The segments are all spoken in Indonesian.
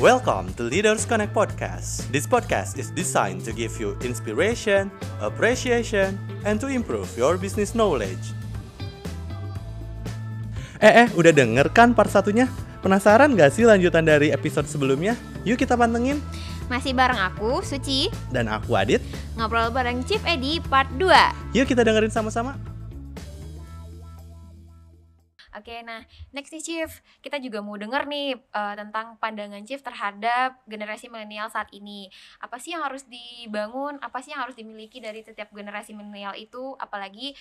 Welcome to Leaders Connect Podcast. This podcast is designed to give you inspiration, appreciation, and to improve your business knowledge. Udah denger kan part satunya? Penasaran gak sih lanjutan dari episode sebelumnya? Yuk kita pantengin. Masih bareng aku, Suci. Dan aku, Adit. Ngobrol bareng Chief Eddie part 2. Yuk kita dengerin sama-sama. Oke, nah next nih Chief, kita juga mau denger nih tentang pandangan Chief terhadap generasi milenial saat ini. Apa sih yang harus dibangun, apa sih yang harus dimiliki dari setiap generasi milenial itu, apalagi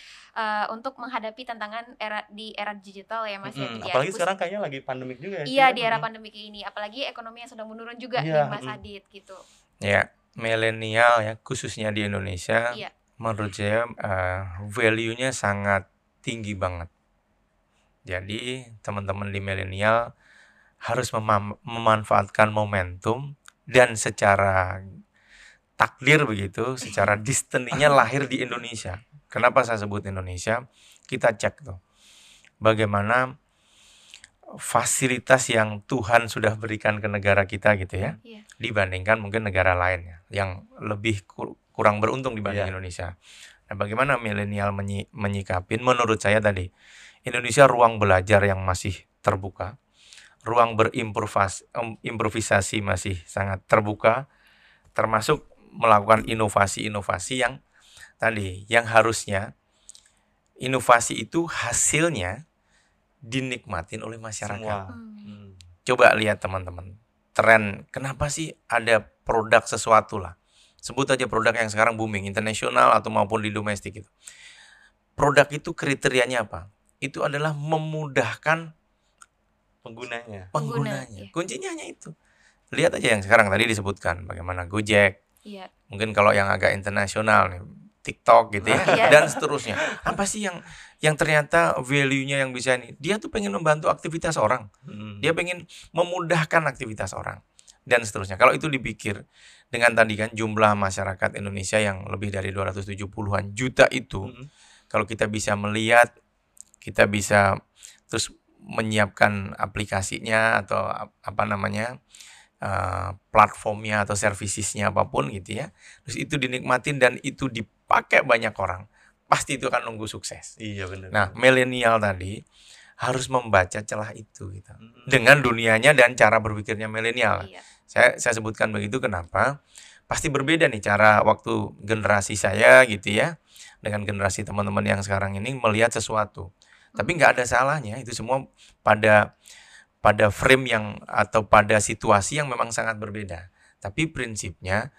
untuk menghadapi tantangan di era digital ya Mas. Ya, apalagi sekarang kayaknya lagi pandemik juga ya. Iya, di era pandemik ini, apalagi ekonomi yang sedang menurun juga nih Mas Adit gitu. Ya, milenial ya, khususnya di Indonesia, menurut saya value-nya sangat tinggi banget. Jadi teman-teman di milenial harus memanfaatkan momentum dan secara takdir begitu, secara destininya lahir di Indonesia. Kenapa saya sebut Indonesia? Kita cek tuh bagaimana fasilitas yang Tuhan sudah berikan ke negara kita gitu ya, dibandingkan mungkin negara lain yang lebih kurang beruntung dibanding Indonesia. Nah, bagaimana milenial menyikapin? Menurut saya tadi Indonesia ruang belajar yang masih terbuka, ruang berimprovisasi masih sangat terbuka, termasuk melakukan inovasi-inovasi yang tadi, yang harusnya inovasi itu hasilnya dinikmatin oleh masyarakat. Coba lihat teman-teman, tren kenapa sih ada produk sesuatu lah, sebut aja produk yang sekarang booming, internasional atau maupun di domestik itu. Produk itu kriterianya apa? Itu adalah memudahkan penggunanya. Kuncinya hanya itu. Lihat aja yang sekarang tadi disebutkan, bagaimana Gojek, mungkin kalau yang agak internasional nih, TikTok gitu ya, dan seterusnya. Apa sih yang ternyata value-nya yang bisa ini? Dia tuh pengen membantu aktivitas orang, dia pengen memudahkan aktivitas orang, dan seterusnya. Kalau itu dipikir dengan tadi kan jumlah masyarakat Indonesia yang lebih dari 270-an juta itu, kalau kita bisa melihat, kita bisa terus menyiapkan aplikasinya atau apa namanya platformnya atau servicesnya apapun gitu ya, terus itu dinikmatin dan itu dipakai banyak orang, pasti itu akan nunggu sukses. Iya benar. Nah milenial tadi harus membaca celah itu gitu, dengan dunianya dan cara berpikirnya milenial. Saya sebutkan begitu kenapa? Pasti berbeda nih cara waktu generasi saya gitu ya, dengan generasi teman-teman yang sekarang ini melihat sesuatu. Tapi nggak ada salahnya, itu semua pada frame yang atau pada situasi yang memang sangat berbeda. Tapi prinsipnya,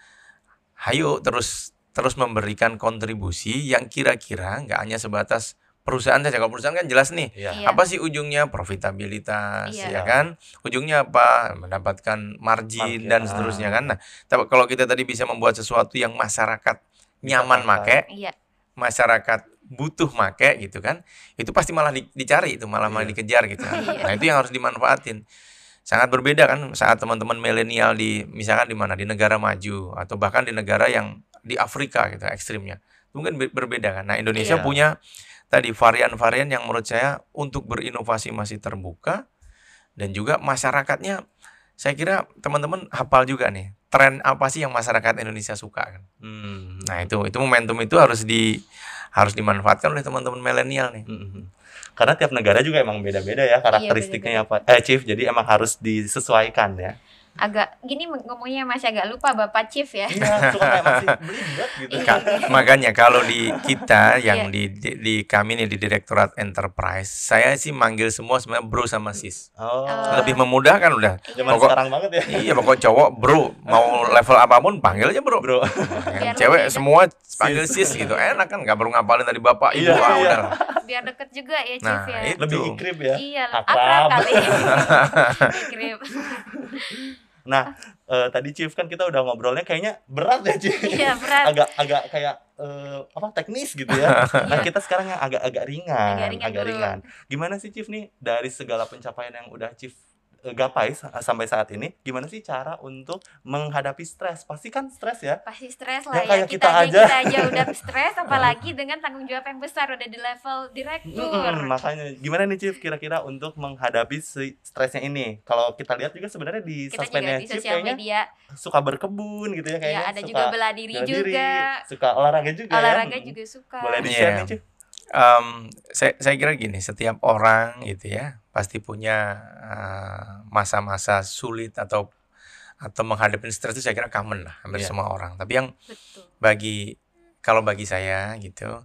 hayo terus memberikan kontribusi yang kira-kira nggak hanya sebatas perusahaan saja. Kalau perusahaan kan jelas nih, apa sih ujungnya? Profitabilitas, ya kan? Ujungnya apa? Mendapatkan margin dan seterusnya kan. Nah, tapi kalau kita tadi bisa membuat sesuatu yang masyarakat nyaman pakai, masyarakat butuh make gitu kan, itu pasti malah dicari, itu malah dikejar gitu. Nah itu yang harus dimanfaatin. Sangat berbeda kan saat teman-teman milenial di misalkan di mana, di negara maju atau bahkan di negara yang di Afrika gitu ekstrimnya, mungkin berbeda kan. Nah Indonesia punya tadi varian-varian yang menurut saya untuk berinovasi masih terbuka, dan juga masyarakatnya saya kira teman-teman hafal juga nih tren apa sih yang masyarakat Indonesia suka kan. Nah itu momentum itu harus dimanfaatkan oleh teman-teman milenial nih. Karena tiap negara juga emang beda-beda ya karakteristiknya apa. Chief, jadi emang harus disesuaikan ya. Agak gini ngomongnya masih agak lupa Bapak Chief ya. Iya, suka kayak masih belibet gitu. Makanya kalau di kita yang di kami nih di Direktorat Enterprise, saya sih manggil semua sebenarnya bro sama sis. Lebih memudahkan udah. Zaman sekarang banget ya. Iya, pokok cowok bro mau level apapun panggil aja bro. Cewek semua panggil sis gitu. Enak kan, enggak perlu ngapalin tadi bapak ibu udah. Biar deket juga ya Chief ya. Lebih ikrip ya. Iya, akrab kali. Ikrip. Nah, tadi Chief kan kita udah ngobrolnya kayaknya berat ya Chief. Iya, berat. Agak kayak teknis gitu ya. Nah, kita sekarang agak ringan. Gimana sih Chief nih dari segala pencapaian yang udah Chief Gapai sampai saat ini, gimana sih cara untuk menghadapi stres? Pasti kan stres ya? Pasti stres lah ya, kita aja udah stres, apalagi dengan tanggung jawab yang besar, udah di level direktur. Makanya, gimana nih Chief kira-kira untuk menghadapi si stresnya ini? Kalau kita lihat juga sebenarnya di sosmednya Chief kayaknya media, suka berkebun gitu ya kayaknya. Ya, ada suka juga bela diri, suka olahraga juga. Olahraga juga suka. Boleh di-share nih Chief? Saya kira gini, setiap orang gitu ya pasti punya masa-masa sulit atau menghadapi stres itu saya kira common lah hampir semua orang. Tapi yang bagi saya gitu,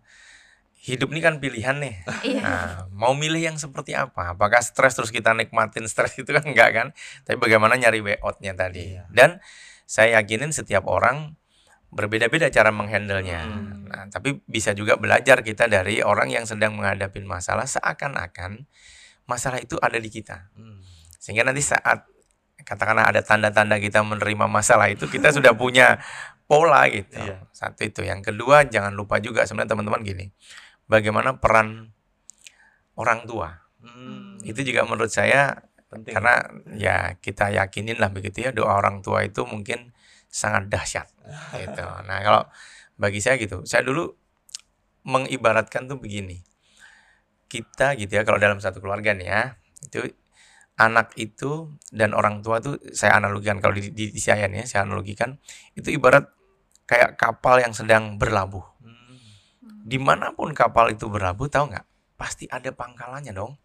hidup ini kan pilihan nih. Nah, mau milih yang seperti apa? Apakah stres terus kita nikmatin stres itu kan enggak kan? Tapi bagaimana nyari way out-nya tadi. Dan saya yakinin setiap orang berbeda-beda cara menghandlenya. Nah, tapi bisa juga belajar kita dari orang yang sedang menghadapi masalah, seakan-akan masalah itu ada di kita. Sehingga nanti saat katakanlah ada tanda-tanda kita menerima masalah itu, kita sudah punya pola gitu. Satu itu. Yang kedua, jangan lupa juga sebenarnya teman-teman gini, bagaimana peran orang tua. Itu juga menurut saya penting. Karena ya kita yakinin lah begitu ya, doa orang tua itu mungkin sangat dahsyat gitu. Nah, kalau bagi saya gitu, saya dulu mengibaratkan tuh begini. Kita gitu ya, kalau dalam satu keluarga nih ya, itu anak itu dan orang tua tuh saya analogikan, kalau di saya nih, saya analogikan itu ibarat kayak kapal yang sedang berlabuh. Dimanapun kapal itu berlabuh, tahu nggak? Pasti ada pangkalannya dong.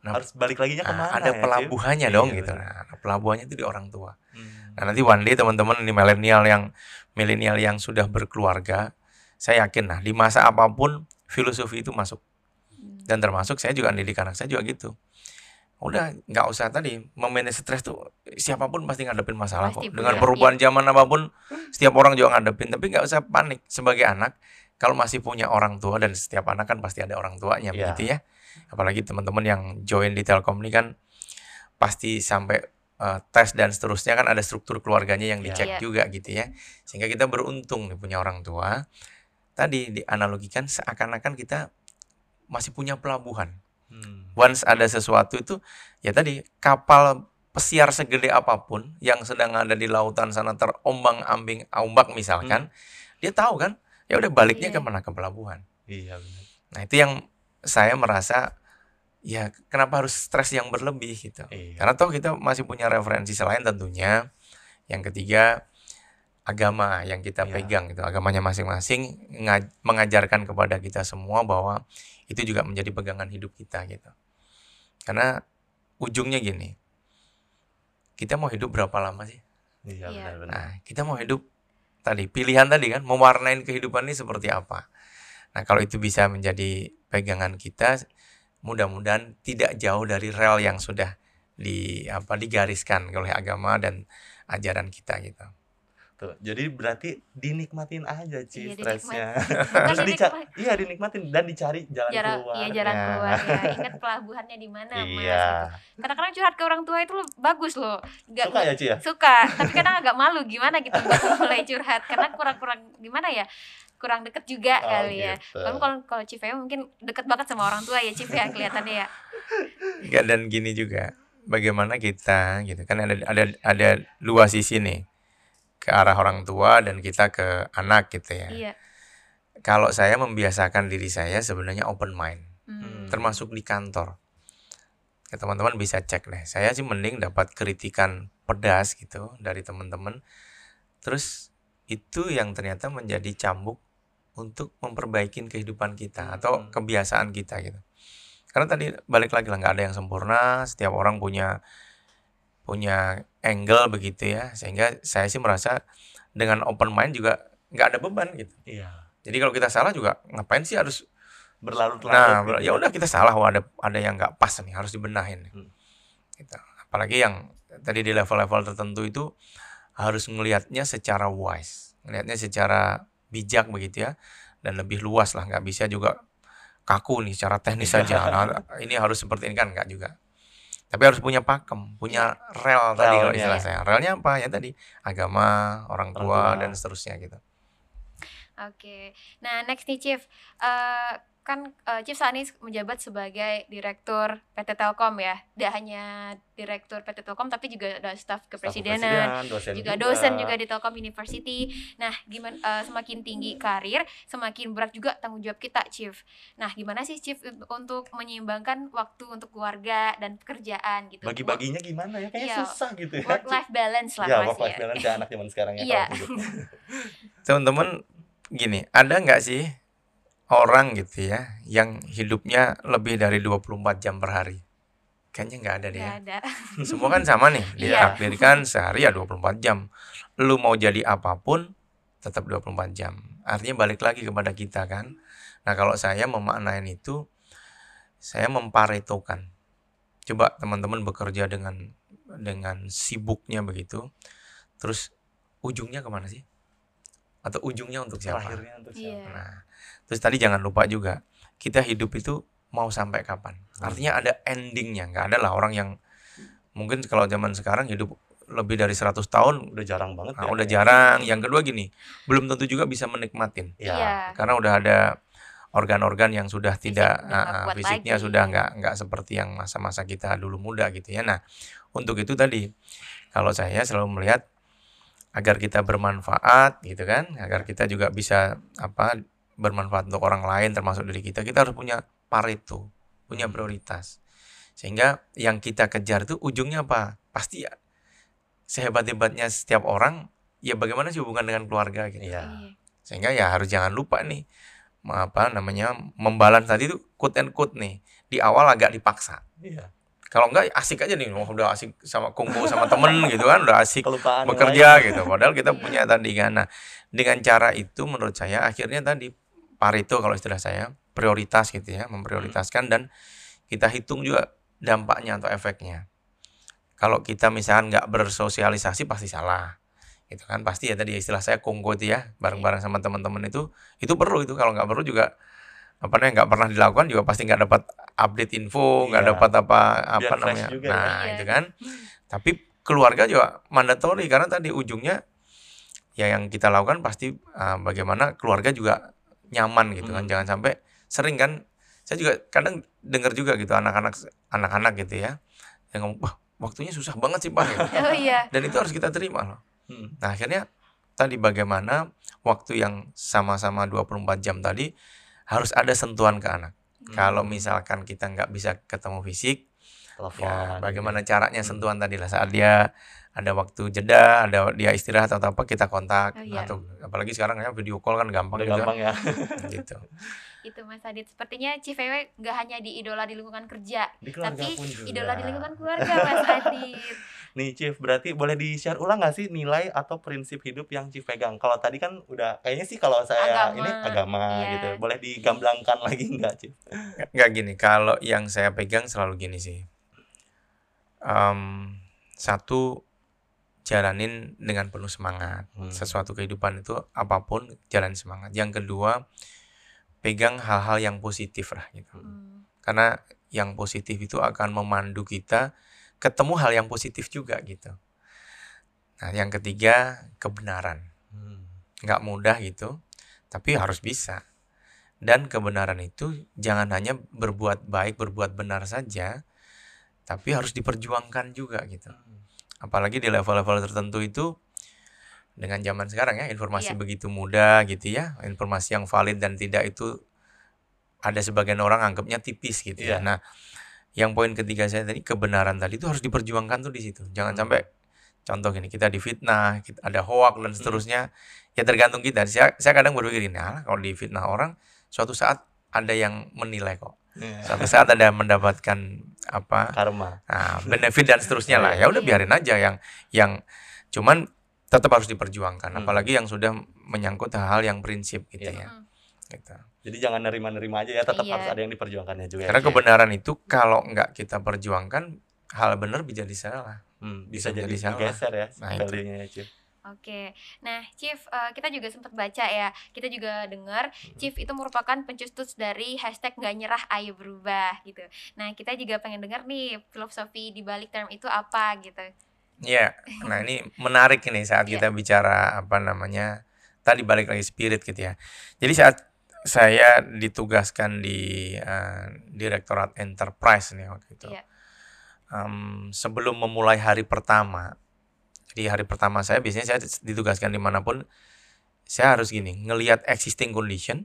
Nah, harus balik laginya kemana? Ada pelabuhannya ya, dong gitu. Nah, pelabuhannya itu di orang tua. Nah, nanti one day teman-teman ini milenial yang sudah berkeluarga, saya yakin di masa apapun filosofi itu masuk. Dan termasuk saya juga mendidik anak saya juga gitu. Udah nggak usah tadi memanage stres tuh, siapapun pasti ngadepin masalah kok. Dengan perubahan zaman apapun, setiap orang juga ngadepin, tapi nggak usah panik sebagai anak. Kalau masih punya orang tua, dan setiap anak kan pasti ada orang tuanya begitu ya. Apalagi teman-teman yang join di Telkom ini kan pasti sampai tes dan seterusnya kan ada struktur keluarganya yang dicek juga gitu ya. Sehingga kita beruntung nih punya orang tua. Tadi dianalogikan seakan-akan kita masih punya pelabuhan. Once ada sesuatu itu ya tadi, kapal pesiar segede apapun yang sedang ada di lautan sana terombang-ambing ombak misalkan, dia tahu kan, ya udah baliknya kemana? Ke pelabuhan. Benar. Nah, itu yang saya merasa ya kenapa harus stres yang berlebih gitu. Karena toh kita masih punya referensi selain tentunya. Yang ketiga, agama yang kita pegang gitu. Agamanya masing-masing mengajarkan kepada kita semua bahwa itu juga menjadi pegangan hidup kita gitu. Karena ujungnya gini. Kita mau hidup berapa lama sih? Benar. Nah, kita mau hidup pilihan tadi kan mewarnai kehidupan ini seperti apa. Nah, kalau itu bisa menjadi pegangan kita, mudah-mudahan tidak jauh dari rel yang sudah digariskan oleh agama dan ajaran kita gitu. Tuh, jadi berarti dinikmatin aja sih stresnya. Iya, dinikmatin dan dicari jalan keluar. Ingat pelabuhannya di mana, Mas. Kadang-kadang curhat ke orang tua itu bagus loh. Suka ya, Ci ya? Suka, tapi kadang agak malu gimana gitu buat mulai curhat karena kurang gimana ya? Kurang deket juga kali ya. Tapi kalau Chief ya mungkin deket banget sama orang tua ya, Chief ya kelihatannya ya. Enggak, dan gini juga. Bagaimana kita gitu kan ada dua sisi nih, ke arah orang tua dan kita ke anak gitu ya. Kalau saya membiasakan diri saya sebenarnya open mind, termasuk di kantor. Ya, teman-teman bisa cek deh. Saya sih mending dapat kritikan pedas gitu dari teman-teman. Terus itu yang ternyata menjadi cambuk untuk memperbaikin kehidupan kita atau kebiasaan kita gitu. Karena tadi balik lagi lah, nggak ada yang sempurna. Setiap orang punya angle begitu ya, sehingga saya sih merasa dengan open mind juga nggak ada beban gitu. Jadi kalau kita salah juga ngapain sih harus berlarut-larut? Nah, ya udah kita salah, ada yang nggak pas nih, harus dibenahin. Gitu. Apalagi yang tadi di level-level tertentu itu harus melihatnya secara wise, melihatnya secara bijak begitu ya, dan lebih luas lah, nggak bisa juga kaku nih secara teknis saja. Nah, ini harus seperti ini kan, nggak juga. Tapi harus punya pakem, punya rel tadi kalau istilah saya. Relnya apa ya tadi? Agama, orang tua, dan seterusnya gitu. Nah, next nih Chief. kan Chief saat ini menjabat sebagai direktur PT Telkom ya. Tidak hanya direktur PT Telkom tapi juga ada staf kepresidenan, dosen juga di Telkom University. Nah, gimana semakin tinggi karir, semakin berat juga tanggung jawab kita, Chief. Nah, gimana sih Chief untuk menyeimbangkan waktu untuk keluarga dan pekerjaan gitu? Bagi-baginya gimana ya? Kayaknya susah gitu ya. Work life balance lah maksudnya. Iya, work life balance anak zaman sekarang ya. Iya. Teman-teman, gini, ada nggak sih orang gitu ya yang hidupnya lebih dari 24 jam per hari? Kayaknya nggak ada deh. Gak ya ada. Semua kan sama nih, ditakdirkan sehari ya 24 jam. Lu mau jadi apapun tetap 24 jam. Artinya balik lagi kepada kita kan. Nah, kalau saya memaknain itu, saya memparetokan. Coba teman-teman bekerja dengan sibuknya begitu, terus ujungnya kemana sih? Atau ujungnya untuk siapa? Akhirnya untuk siapa? Yeah. Nah, terus tadi jangan lupa juga kita hidup itu mau sampai kapan? Artinya ada endingnya, nggak ada lah orang yang mungkin kalau zaman sekarang hidup lebih dari 100 tahun udah jarang banget. Nah, ya, udah jarang. Yang kedua gini, belum tentu juga bisa menikmatin, karena udah ada organ-organ yang sudah tidak fisiknya lagi. Sudah nggak seperti yang masa-masa kita dulu muda gitu ya. Nah, untuk itu tadi kalau saya selalu melihat agar kita bermanfaat gitu kan, agar kita juga bisa bermanfaat untuk orang lain termasuk diri kita. Kita harus punya pareto, punya prioritas. Sehingga yang kita kejar itu ujungnya apa? Pasti ya, sehebat-hebatnya setiap orang ya bagaimana sih hubungan dengan keluarga gitu. Iya. Sehingga ya harus jangan lupa nih membalans tadi itu quote and quote nih. Di awal agak dipaksa. Iya. Kalau enggak asik aja nih, udah asik sama kumpul sama temen gitu kan, udah asik bekerja gitu. Padahal kita punya tandingan. Nah, dengan cara itu menurut saya akhirnya tadi pareto kalau istilah saya, prioritas gitu ya, memprioritaskan dan kita hitung juga dampaknya atau efeknya. Kalau kita misalkan enggak bersosialisasi pasti salah. Gitu kan, pasti ya tadi istilah saya kongko itu ya, bareng-bareng sama teman-teman itu perlu itu. Kalau enggak perlu juga nggak pernah dilakukan juga pasti nggak dapat update info, nggak dapat apa namanya juga, itu kan. Tapi keluarga juga mandatory karena tadi ujungnya ya yang kita lakukan pasti bagaimana keluarga juga nyaman gitu kan. Jangan sampai sering kan, saya juga kadang dengar juga gitu anak-anak gitu ya yang ngomong, wah waktunya susah banget sih Pak gitu. Dan itu harus kita terima loh. Nah, akhirnya tadi bagaimana waktu yang sama-sama 24 jam tadi harus ada sentuhan ke anak. Kalau misalkan kita nggak bisa ketemu fisik, ya bagaimana caranya sentuhan tadi lah. Saat dia ada waktu jeda, ada dia istirahat atau apa, kita kontak. Atau apalagi sekarang ya video call kan gampang. Udah gampang ya. Gitu. Itu Mas Adit. Sepertinya Chief Ewe nggak hanya diidola di lingkungan kerja, tapi idola di lingkungan keluarga Mas Adit. Nih Chief, berarti boleh di-share ulang nggak sih nilai atau prinsip hidup yang Chief pegang? Kalau tadi kan udah, kayaknya sih kalau saya agama gitu. Boleh digamblangkan lagi nggak Chief? Nggak gini, kalau yang saya pegang selalu gini sih. Satu, jalanin dengan penuh semangat. Sesuatu kehidupan itu apapun, jalanin semangat. Yang kedua, pegang hal-hal yang positif lah gitu. Karena yang positif itu akan memandu kita ketemu hal yang positif juga gitu. Nah, yang ketiga, kebenaran. Nggak mudah gitu, tapi harus bisa. Dan kebenaran itu jangan hanya berbuat baik, berbuat benar saja, tapi harus diperjuangkan juga gitu. Apalagi di level-level tertentu itu, dengan zaman sekarang ya, informasi begitu mudah gitu ya, informasi yang valid dan tidak itu ada sebagian orang anggapnya tipis gitu ya. Nah, yang poin ketiga saya tadi, kebenaran tadi itu harus diperjuangkan tuh di situ. Jangan sampai contoh gini, kita difitnah, kita ada hoak dan seterusnya. Ya tergantung kita. Saya kadang berpikir gini, kalau difitnah orang, suatu saat ada yang menilai kok. Suatu saat ada mendapatkan karma. Benefit dan seterusnya lah. Ya udah biarin aja yang cuman tetap harus diperjuangkan. Apalagi yang sudah menyangkut hal-hal yang prinsip gitu ya. Gitu. Jadi jangan nerima-nerima aja ya, tetap harus ada yang diperjuangkannya juga. Karena kebenaran itu kalau nggak kita perjuangkan, hal benar bisa jadi salah. Bisa jadi geser ya, value-nya ya Chief. Oke, nah Chief, kita juga sempat baca ya, kita juga dengar Chief itu merupakan pencetus dari hashtag nggak nyerah ayo berubah gitu. Nah, kita juga pengen dengar nih filosofi di balik term itu apa gitu. Iya, nah ini menarik nih saat kita bicara tadi balik lagi spirit gitu ya. Jadi saat saya ditugaskan di Direktorat Enterprise nih waktu itu. Yeah. Sebelum memulai hari pertama, jadi hari pertama saya biasanya saya ditugaskan dimanapun, saya harus gini, ngelihat existing condition,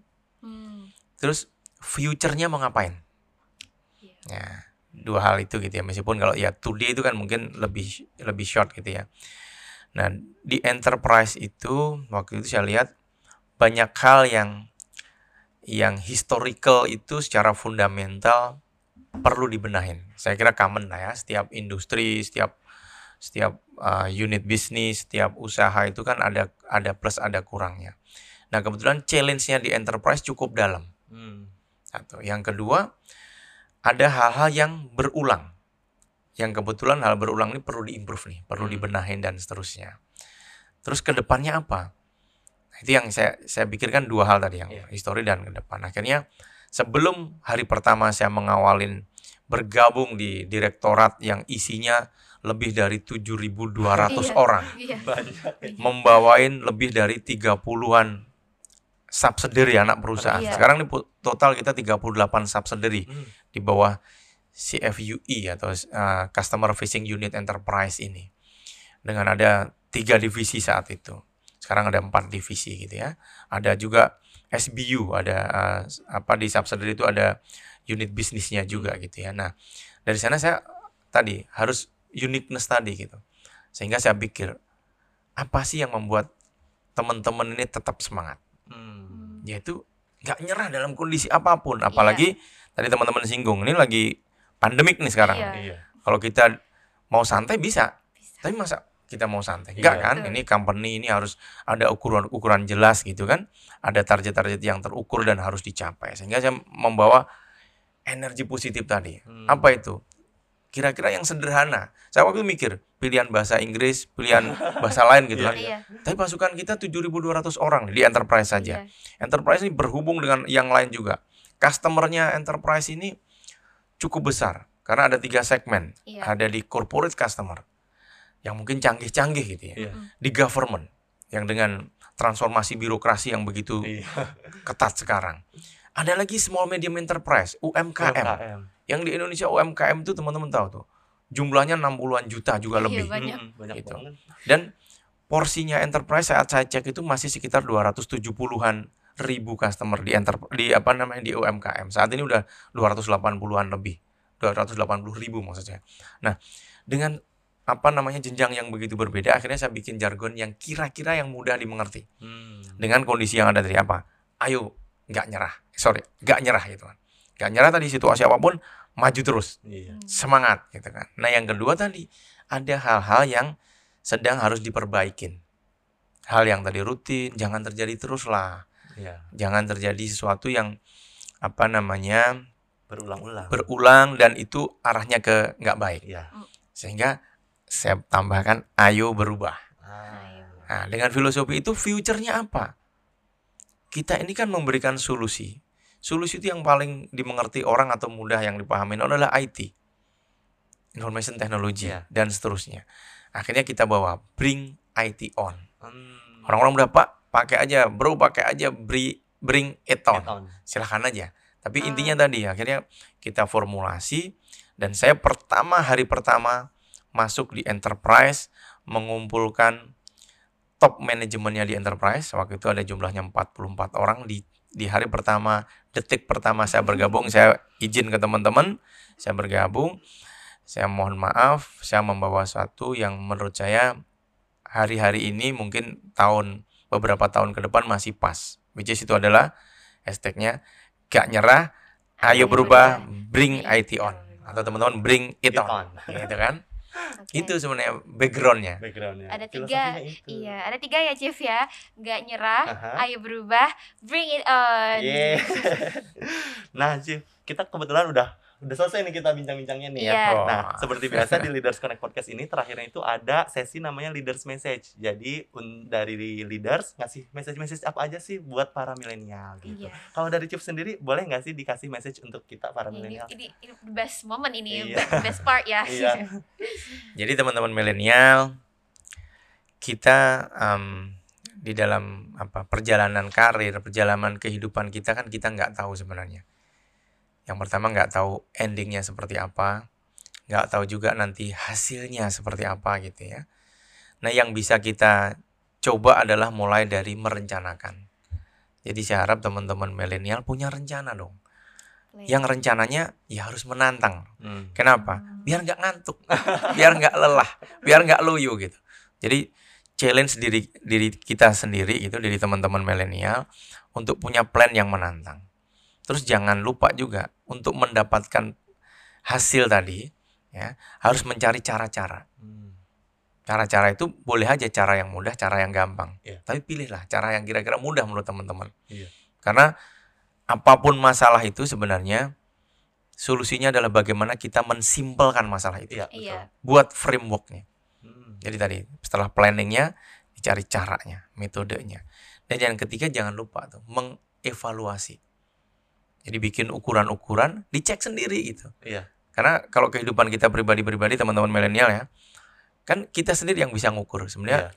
terus future-nya mau ngapain. Yeah. Ya, dua hal itu gitu ya. Meskipun kalau ya today itu kan mungkin lebih short gitu ya. Nah, di enterprise itu waktu itu saya lihat banyak hal yang historical itu secara fundamental perlu dibenahin. Saya kira common lah ya, setiap industri, setiap unit bisnis, setiap usaha itu kan ada plus ada kurangnya. Nah, kebetulan challenge-nya di enterprise cukup dalam. Satu. Yang kedua, ada hal-hal yang berulang. Yang kebetulan hal berulang ini perlu diimprove nih, perlu dibenahin dan seterusnya. Terus ke depannya apa? Itu yang saya pikirkan, dua hal tadi yang histori dan ke depan. Akhirnya sebelum hari pertama saya mengawalin bergabung di direktorat yang isinya lebih dari 7.200 orang. Banyak. Membawain lebih dari 30-an subsidiary anak perusahaan. Sekarang ini total kita 38 subsidiary di bawah CFUE atau Customer Facing Unit Enterprise ini. Dengan ada 3 divisi saat itu. Sekarang ada 4 divisi gitu ya. Ada juga SBU, ada di subsidiary itu ada unit bisnisnya juga gitu ya. Nah, dari sana saya tadi harus uniqueness tadi gitu. Sehingga saya pikir, apa sih yang membuat teman-teman ini tetap semangat? Yaitu nggak nyerah dalam kondisi apapun. Apalagi tadi teman-teman singgung, ini lagi pandemik nih sekarang. Yeah. Kalau kita mau santai bisa. Tapi masa kita mau santai? Enggak kan? Ini company ini harus ada ukuran jelas gitu kan. Ada target-target yang terukur dan harus dicapai. Sehingga saya membawa energi positif tadi. Apa itu? Kira-kira yang sederhana. Saya waktu itu mikir, pilihan bahasa Inggris, pilihan bahasa lain gitu kan. Tapi pasukan kita 7.200 orang di enterprise saja. Enterprise ini berhubung dengan yang lain juga. Customer-nya enterprise ini cukup besar. Karena ada 3 segmen. Ada di corporate customer, yang mungkin canggih-canggih gitu ya, di government yang dengan transformasi birokrasi yang begitu ketat sekarang. Ada lagi small medium enterprise, UMKM. Yang di Indonesia UMKM itu teman-teman tahu tuh, jumlahnya 60-an juta juga lebih. Banyak gitu. Dan porsinya enterprise saat saya cek itu masih sekitar 270-an ribu customer di UMKM. Saat ini udah 280-an lebih, 280.000 maksudnya. Nah, dengan jenjang yang begitu berbeda, akhirnya saya bikin jargon yang kira-kira yang mudah dimengerti. Dengan kondisi yang ada dari apa? Ayo, gak nyerah gitu kan. Gak nyerah tadi situasi apapun, maju terus. Semangat gitu kan. Nah, yang kedua tadi, ada hal-hal yang sedang harus diperbaikin. Hal yang tadi rutin, jangan terjadi terus lah. Jangan terjadi sesuatu yang berulang dan itu arahnya ke gak baik. Sehingga saya tambahkan, ayo berubah. Nah, dengan filosofi itu, future-nya apa? Kita ini kan memberikan solusi. Solusi itu yang paling dimengerti orang atau mudah yang dipahami adalah IT, information technology, dan seterusnya. Akhirnya kita bawa, bring IT on. Orang-orang udah, Pak, pakai aja, bring it on. Silahkan aja. Tapi intinya tadi, akhirnya kita formulasi, dan saya hari pertama, masuk di enterprise, mengumpulkan top manajemennya di enterprise. Waktu itu ada jumlahnya 44 orang di hari pertama, detik pertama saya bergabung. Saya izin ke teman-teman, saya bergabung, saya mohon maaf, saya membawa satu yang menurut saya hari-hari ini mungkin beberapa tahun ke depan masih pas, which is itu adalah hashtagnya gak nyerah, ayo berubah, bring IT on, atau teman-teman bring it on, gitu kan. Okay. Itu sebenarnya backgroundnya. Ada tiga ya Chief ya, nggak nyerah, ayo berubah, bring it on. Nah Chief, kita kebetulan udah selesai nih kita bincang-bincangnya nih ya. Nah, seperti biasa di Leaders Connect Podcast ini terakhirnya itu ada sesi namanya Leaders Message. Jadi dari Leaders ngasih message apa aja sih buat para milenial gitu. Kalau dari Chief sendiri, boleh nggak sih dikasih message untuk kita para milenial? Ini best moment ini, best part ya. Jadi teman-teman milenial, kita di dalam perjalanan karir, perjalanan kehidupan kita kan kita nggak tahu sebenarnya. Yang pertama nggak tahu endingnya seperti apa, nggak tahu juga nanti hasilnya seperti apa gitu ya. Nah yang bisa kita coba adalah mulai dari merencanakan. Jadi saya harap teman-teman milenial punya rencana dong. Yang rencananya ya harus menantang. Kenapa? Biar nggak ngantuk, biar nggak lelah, biar nggak loyo gitu. Jadi challenge diri kita sendiri gitu, dari teman-teman milenial untuk punya plan yang menantang. Terus jangan lupa juga untuk mendapatkan hasil tadi ya, harus mencari cara-cara. Cara-cara itu boleh aja cara yang mudah, cara yang gampang. Tapi pilihlah cara yang kira-kira mudah menurut teman-teman. Karena apapun masalah itu sebenarnya solusinya adalah bagaimana kita mensimpelkan masalah itu. Buat frameworknya. Jadi tadi setelah planningnya dicari caranya, metodenya. Dan yang ketiga jangan lupa tuh mengevaluasi. Jadi bikin ukuran-ukuran, dicek sendiri gitu. Karena kalau kehidupan kita pribadi-pribadi, teman-teman milenial ya, kan kita sendiri yang bisa ngukur sebenarnya.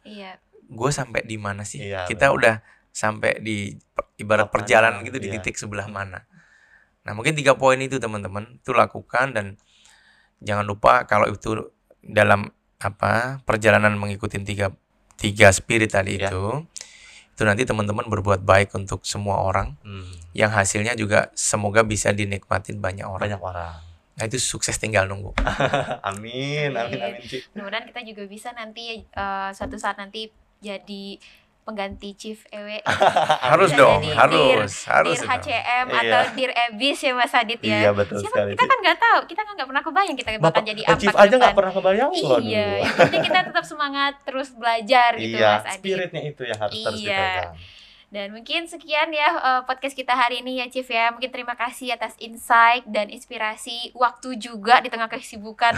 Gue sampai di mana sih? Kita udah sampai di ibarat perjalanan gitu, di titik sebelah mana. Nah mungkin 3 poin itu teman-teman, itu lakukan. Dan jangan lupa kalau itu dalam perjalanan mengikuti tiga spirit tadi itu, itu nanti teman-teman berbuat baik untuk semua orang, yang hasilnya juga semoga bisa dinikmatin banyak orang. Nah itu sukses tinggal nunggu. amin. Mudah-mudahan kita juga bisa nanti suatu saat nanti jadi pengganti Chief Ewe. Harus dong, harus Dir HCM atau Dir Ebis ya Mas Adit ya. Iya betul sekali. Kita kan nggak tahu, kita kan nggak pernah kebayang kita bakal jadi apa. Chief aja nggak pernah kebayang loh. Iya, jadi kita tetap semangat terus belajar gitu Mas Adit. Spiritnya itu yang harus terus dipegang. Dan mungkin sekian ya podcast kita hari ini ya Chief ya. Mungkin terima kasih atas insight dan inspirasi, waktu juga di tengah kesibukan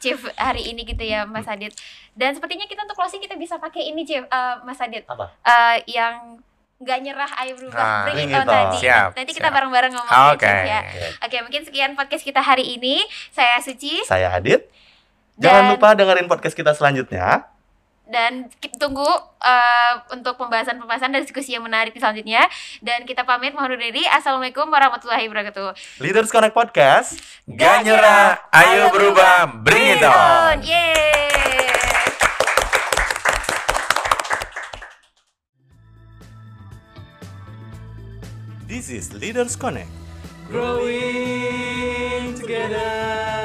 Chief hari ini gitu ya Mas Adit. Dan sepertinya kita untuk closing kita bisa pakai ini Chief, Mas Adit. Apa? Yang gak nyerah ayo berubah, bring it on tadi. Nanti kita bareng-bareng ngomong Chief ya. Oke, mungkin sekian podcast kita hari ini. Saya Suci, saya Adit. Jangan lupa dengerin podcast kita selanjutnya. Dan tunggu untuk pembahasan-pembahasan dan diskusi yang menarik selanjutnya. Dan kita pamit mohon diri. Assalamualaikum warahmatullahi wabarakatuh. Leaders Connect Podcast. Gak nyerah, ayo berubah, bring it on. Yeay. This is Leaders Connect. Growing together.